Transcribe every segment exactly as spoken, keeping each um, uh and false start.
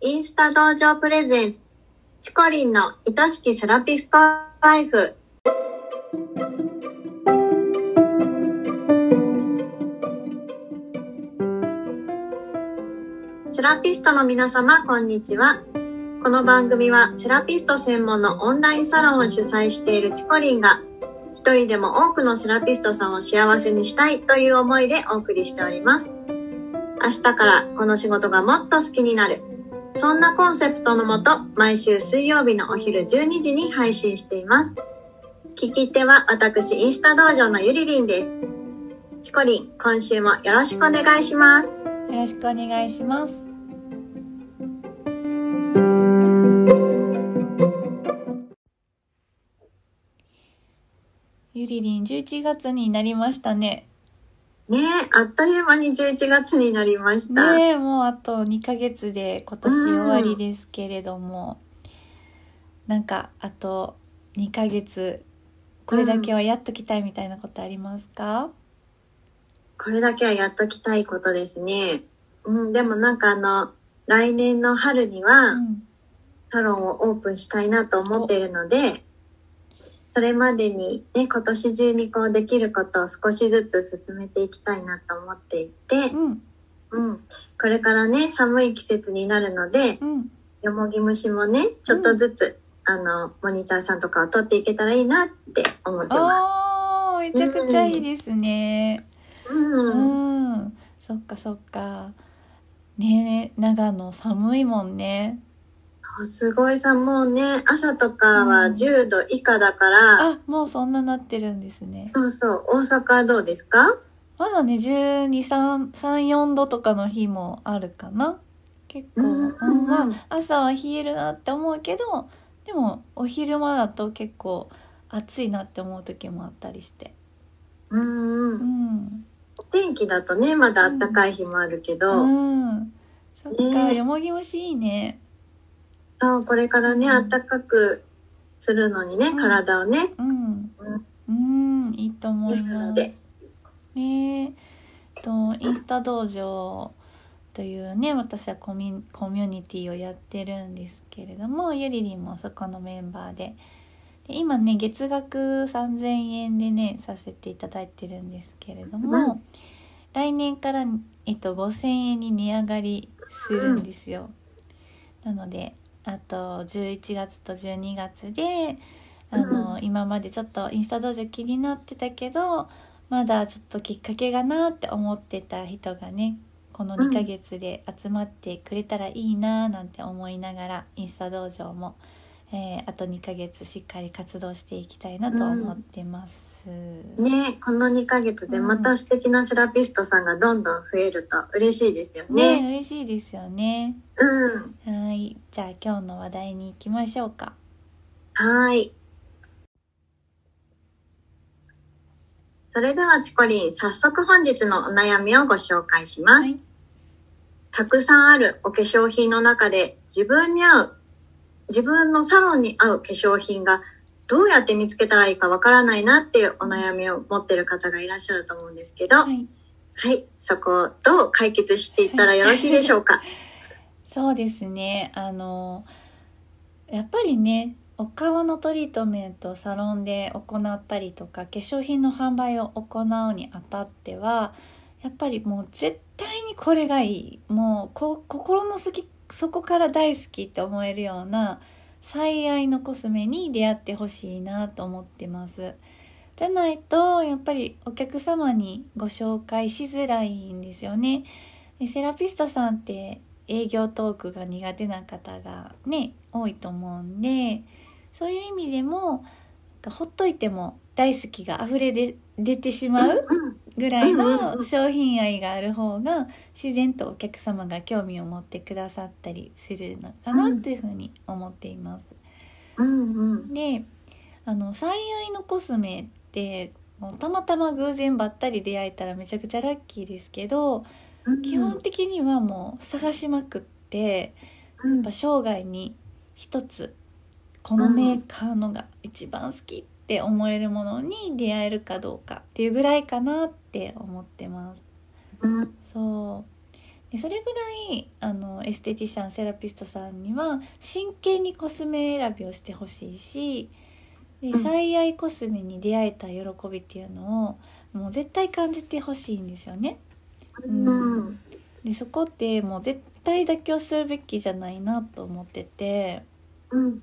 インスタ道場プレゼンツチコリンの愛しきセラピストライフ。セラピストの皆様、こんにちは。この番組はセラピスト専門のオンラインサロンを主催しているチコリンが、一人でも多くのセラピストさんを幸せにしたいという思いでお送りしております。明日からこの仕事がもっと好きになる、そんなコンセプトのもと、毎週水曜日のお昼じゅうにじに配信しています。聞き手は私、インスタ道場のゆりりんです。チコリン、今週もよろしくお願いします。よろしくお願いします。ゆりりん、じゅういちがつになりましたね。ねえ、あっという間にじゅういちがつになりました。ねえ、もうあとにかげつで今年終わりですけれども、うん、なんかあとにかげつ、これだけはやっときたいみたいなことありますか？うん、これだけはやっときたいことですね。うん、でもなんかあの、来年の春には、うん、サロンをオープンしたいなと思っているので、それまでに、ね、今年中にこうできることを少しずつ進めていきたいなと思っていて、うんうん、これからね、寒い季節になるので、うん、よもぎ虫もね、ちょっとずつ、うん、あのモニターさんとかを撮っていけたらいいなって思ってます。おー、めちゃくちゃいいですね。うん、うんうん、そっかそっか。ねえ、長野寒いもんね。すごいさ、もうね、朝とかはじゅうど以下だから、うん、あ、もうそんななってるんですね。そうそう。大阪はどうですか？まだね、じゅうに、さん、よんどとかの日もあるかな。結構、うんうん、まあ、朝は冷えるなって思うけど、でもお昼間だと結構暑いなって思う時もあったりして、うん、うん、お天気だとね、まだ暖かい日もあるけど、うん、うん、そっか、ね、よもぎ虫いいね。そう、これからね、うん、暖かくするのにね、うん、体をね、うん、うん、うん、いいと思います。ねえ、とインスタ道場というね、私はコミ、コミュニティをやってるんですけれども、ゆりりんもそこのメンバーで、で今ね、月額さんぜんえんでね、させていただいてるんですけれども、うん、来年から、えっと、ごせんえんに値上がりするんですよ。うん、なので、あとじゅういちがつとじゅうにがつで、あの、うん、今までちょっとインスタ道場気になってたけど、まだちょっときっかけがなって思ってた人がね、このにかげつで集まってくれたらいいななんて思いながら、インスタ道場も、えー、あとにかげつしっかり活動していきたいなと思ってます。うん、ね、このにかげつでまた素敵なセラピストさんがどんどん増えると嬉しいですよね。ね、嬉しいですよね。うん。はい。じゃあ今日の話題に行きましょうか。はい。それではチコリン、早速本日のお悩みをご紹介します。はい、たくさんあるお化粧品の中で自分に合う、自分のサロンに合う化粧品がどうやって見つけたらいいかわからないなっていうお悩みを持ってる方がいらっしゃると思うんですけど、はい、はい、そこをどう解決していったらよろしいでしょうか？そうですね、あのやっぱりね、お顔のトリートメントをサロンで行ったりとか、化粧品の販売を行うにあたっては、やっぱりもう絶対にこれがいい、もうこ心の隙、そこから大好きって思えるような最愛のコスメに出会ってほしいなと思ってます。じゃないとやっぱりお客様にご紹介しづらいんですよね。でセラピストさんって営業トークが苦手な方がね、多いと思うんで、そういう意味でもほっといても大好きがあふれで出てしまうぐらいの商品愛がある方が、自然とお客様が興味を持ってくださったりするのかなというふうに思っています。うんうん、で、あの最愛のコスメってもうたまたま偶然ばったり出会えたらめちゃくちゃラッキーですけど、基本的にはもう探しまくって、やっぱ生涯に一つこのメーカーのが一番好きってって思えるものに出会えるかどうかっていうぐらいかなって思ってます。うん、そうでそれぐらいあのエステティシャン、セラピストさんには真剣にコスメ選びをしてほしいし、で最愛コスメに出会えた喜びっていうのをもう絶対感じてほしいんですよね、うん、でそこってもう絶対妥協するべきじゃないなと思ってて、うん、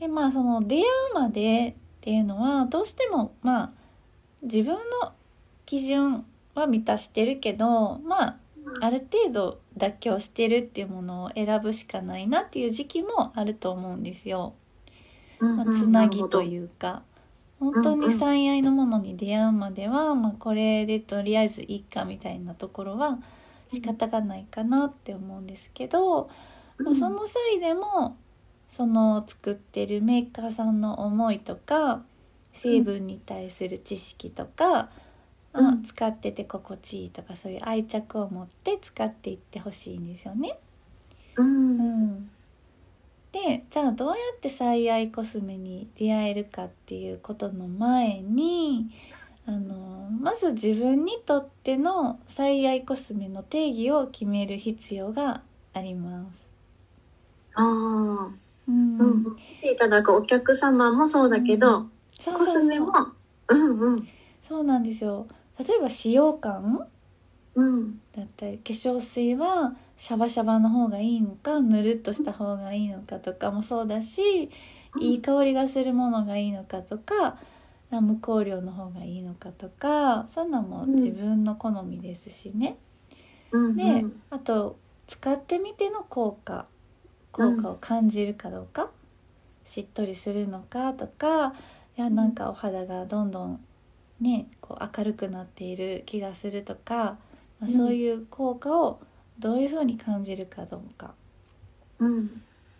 でまあその出会うまでっていうのはどうしてもまあ自分の基準は満たしてるけど、まあある程度妥協してるっていうものを選ぶしかないなっていう時期もあると思うんですよ。まあ、つなぎというか、本当に最愛のものに出会うまでは、まあ、これでとりあえずいいかみたいなところは仕方がないかなって思うんですけど、まあ、その際でもその作ってるメーカーさんの思いとか成分に対する知識とか、まあ、使ってて心地いいとかそういう愛着を持って使っていってほしいんですよね。うん、うんでじゃあどうやって最愛コスメに出会えるかっていうことの前にあのまず自分にとっての最愛コスメの定義を決める必要があります。ああ、うんうん、見ていただくお客様もそうだけど、うん、そうそうそうコスメも、うんうん、そうなんですよ。例えば使用感、うん、だったり化粧水はシャバシャバの方がいいのかぬるっとした方がいいのかとかもそうだし、いい香りがするものがいいのかとか無香料の方がいいのかとか、そんなも自分の好みですしね、うん、であと使ってみての効果効果を感じるかどうか、うん、しっとりするのかとか、いやなんかお肌がどんどん、ね、こう明るくなっている気がするとか、まあ、そういう効果をどういう風に感じるかどうか、うん、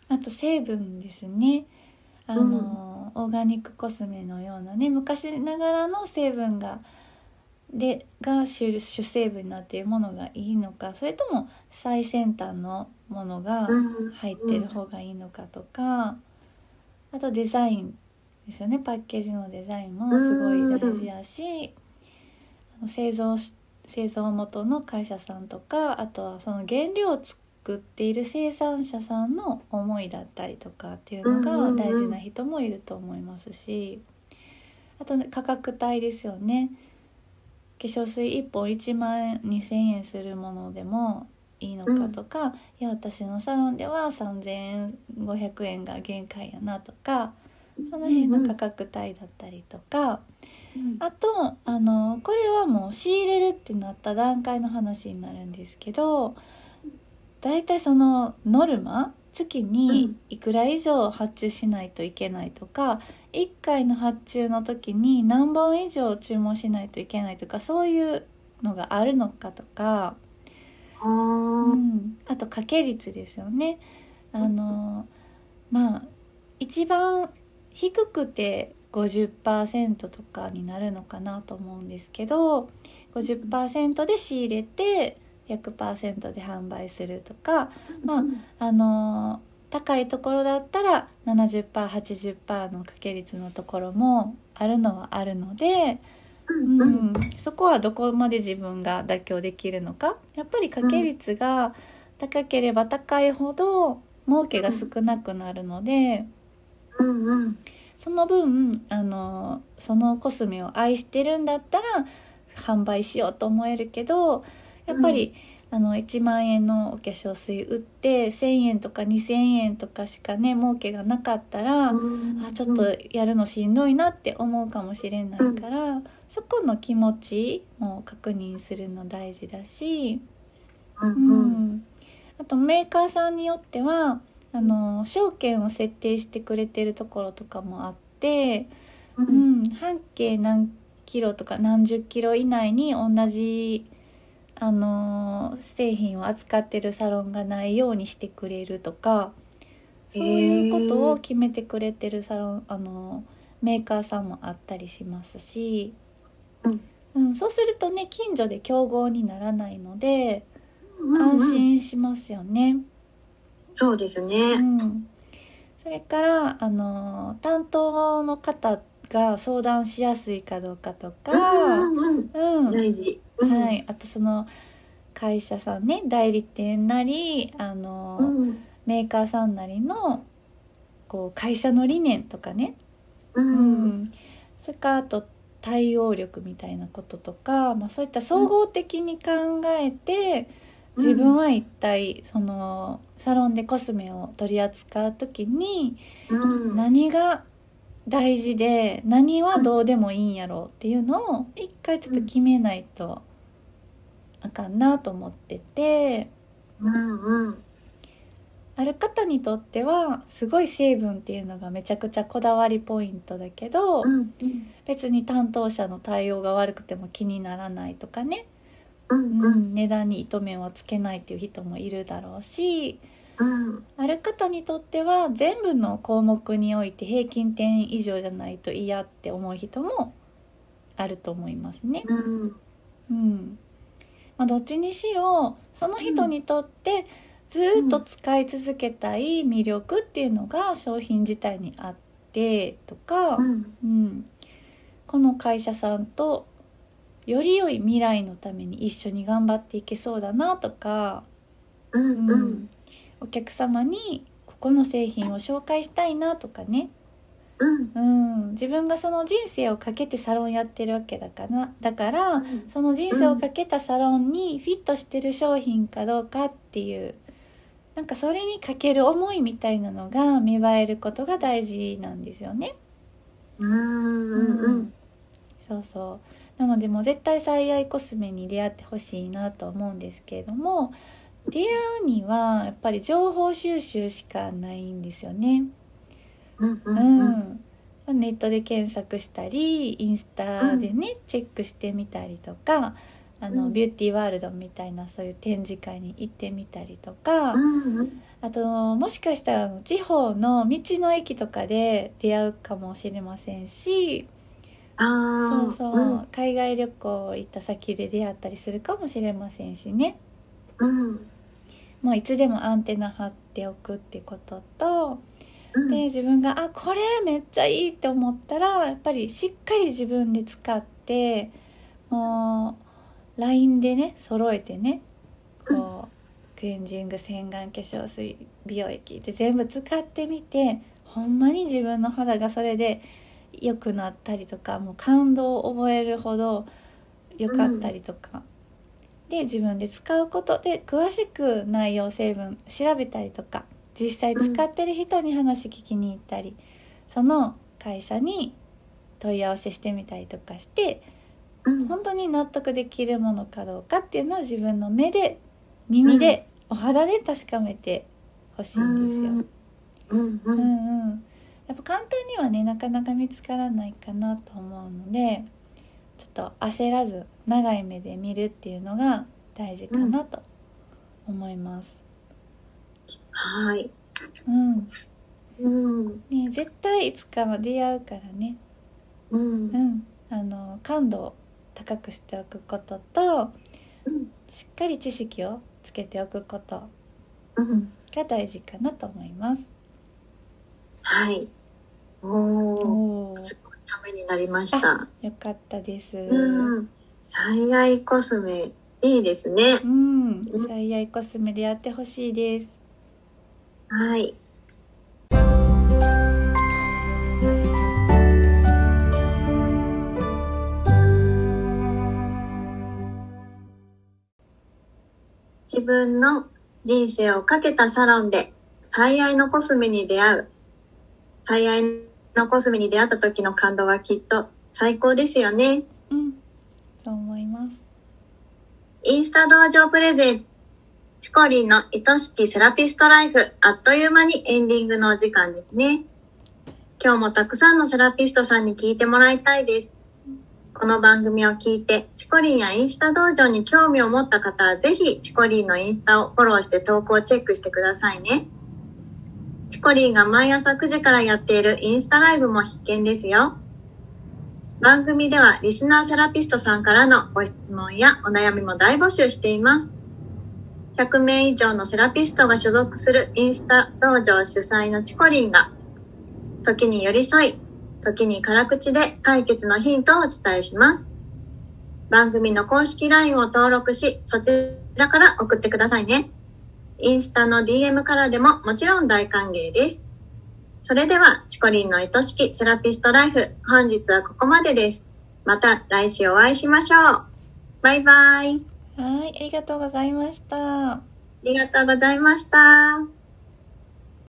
あと成分ですね。あの、うん、オーガニックコスメのようなね昔ながらの成分がでが 主, 主成分になっているものがいいのか、それとも最先端のものが入ってる方がいいのかとか、あとデザインですよね。パッケージのデザインもすごい大事だし、あの製造して製造元の会社さんとか、あとはその原料を作っている生産者さんの思いだったりとかっていうのが大事な人もいると思いますし、あと、ね、価格帯ですよね。化粧水いっぽんいちまんにせんえんするものでもいいのかとか、うん、いや私のサロンではさんぜんごひゃくえんが限界やなとか、その辺の価格帯だったりとか、うん、あとあのこれはもう仕入れるってなった段階の話になるんですけど、だいたいそのノルマ月にいくら以上発注しないといけないとか、うん、いっかいの発注の時に何本以上注文しないといけないとか、そういうのがあるのかとか、あ、うん、あと掛け率ですよね。あのまあ一番低くて ごじゅっパーセント とかになるのかなと思うんですけど、 ごじゅっパーセント で仕入れて ひゃくパーセント で販売するとか、まああのー、高いところだったら ななじゅっパーセントはちじゅっパーセント の掛け率のところもあるのはあるので、うん、そこはどこまで自分が妥協できるのか。やっぱり掛け率が高ければ高いほど儲けが少なくなるので、うんうん、その分あのそのコスメを愛してるんだったら販売しようと思えるけど、やっぱり、うん、あのいちまんえんのお化粧水売ってせんえんとかにせんえんとかしかね儲けがなかったら、うんうん、あちょっとやるのしんどいなって思うかもしれないから、うん、そこの気持ちも確認するの大事だし、うんうん、あとメーカーさんによってはあの証券を設定してくれてるところとかもあって、うんうん、半径何キロとか何十キロ以内に同じ、あのー、製品を扱ってるサロンがないようにしてくれるとか、そういうことを決めてくれてるサロン、あのー、メーカーさんもあったりしますし、うんうん、そうするとね近所で競合にならないので安心しますよね。そうですね、うん、それからあの担当の方が相談しやすいかどうかとか、うん、うんうん、大事、うん、はい、あとその会社さんね、代理店なりあの、うん、メーカーさんなりのこう会社の理念とかね、うんうん、それからあと対応力みたいなこととか、まあ、そういった総合的に考えて、うん、自分は一体そのサロンでコスメを取り扱う時に、うん、何が大事で何はどうでもいいんやろうっていうのを一回ちょっと決めないとあかんなと思ってて、うんうん、ある方にとってはすごい成分っていうのがめちゃくちゃこだわりポイントだけど、うんうん、別に担当者の対応が悪くても気にならないとかね、うんうん、値段に糸目をつけないっていう人もいるだろうし、うん、ある方にとっては全部の項目において平均点以上じゃないと嫌って思う人もあると思いますね、うんうんまあ、どっちにしろその人にとってずっと使い続けたい魅力っていうのが商品自体にあってとか、うんうん、この会社さんとより良い未来のために一緒に頑張っていけそうだなとか、うんうんうんお客様にここの製品を紹介したいなとかね、うんうん、自分がその人生をかけてサロンやってるわけだから、だから、うん、その人生をかけたサロンにフィットしてる商品かどうかっていうなんかそれにかける思いみたいなのが芽生えることが大事なんですよね。うんうんうん、そうそうなのでもう絶対最愛コスメに出会ってほしいなと思うんですけれども出会うにはやっぱり情報収集しかないんですよね、うんうんうん、ネットで検索したりインスタでね、うん、チェックしてみたりとかあの、うん、ビューティーワールドみたいなそういう展示会に行ってみたりとか、うん、あともしかしたら地方の道の駅とかで出会うかもしれませんしあそうそう、うん、海外旅行行った先で出会ったりするかもしれませんしねうん、もういつでもアンテナ張っておくってことと、うん、で自分があこれめっちゃいいって思ったらやっぱりしっかり自分で使ってもう ライン でね揃えてねこうクレンジング洗顔化粧水美容液って全部使ってみてほんまに自分の肌がそれで良くなったりとかもう感動を覚えるほど良かったりとか、うんで自分で使うことで詳しく内容成分調べたりとか実際使ってる人に話聞きに行ったり、うん、その会社に問い合わせしてみたりとかして、うん、本当に納得できるものかどうかっていうのを自分の目で耳で、うん、お肌で確かめてほしいんですよ、うんうんうんうん、やっぱ簡単にはねなかなか見つからないかなと思うのでちょっと焦らず長い目で見るっていうのが大事かなと思います。うん、はい。うん。うん。ね絶対いつかは出会うからね。うん。うん。あの感度を高くしておくことと、うん、しっかり知識をつけておくことが大事かなと思います。はい。おー。ためになりました。良かったです。うん、最愛コスメいいですね。うん、最愛コスメでやってほしいです。はい。自分の人生をかけたサロンで最愛のコスメに出会う。最愛ののコスメに出会った時の感動はきっと最高ですよね。うん、と思います。インスタ道場プレゼンツチコリンの愛しきセラピストライフ、あっという間にエンディングのお時間ですね。今日もたくさんのセラピストさんに聞いてもらいたいです。この番組を聞いてチコリンやインスタ道場に興味を持った方はぜひチコリンのインスタをフォローして投稿チェックしてくださいね。チコリンが毎朝くじからやっているインスタライブも必見ですよ。番組ではリスナーセラピストさんからのご質問やお悩みも大募集しています。ひゃくめい以上のセラピストが所属するインスタ道場主催のチコリンが、時に寄り添い、時に辛口で解決のヒントをお伝えします。番組の公式 ライン を登録し、そちらから送ってくださいね。インスタの ディーエム からでももちろん大歓迎です。それでは、チコリンの愛しきセラピストライフ、本日はここまでです。また来週お会いしましょう。バイバイ。はい、ありがとうございました。ありがとうございました。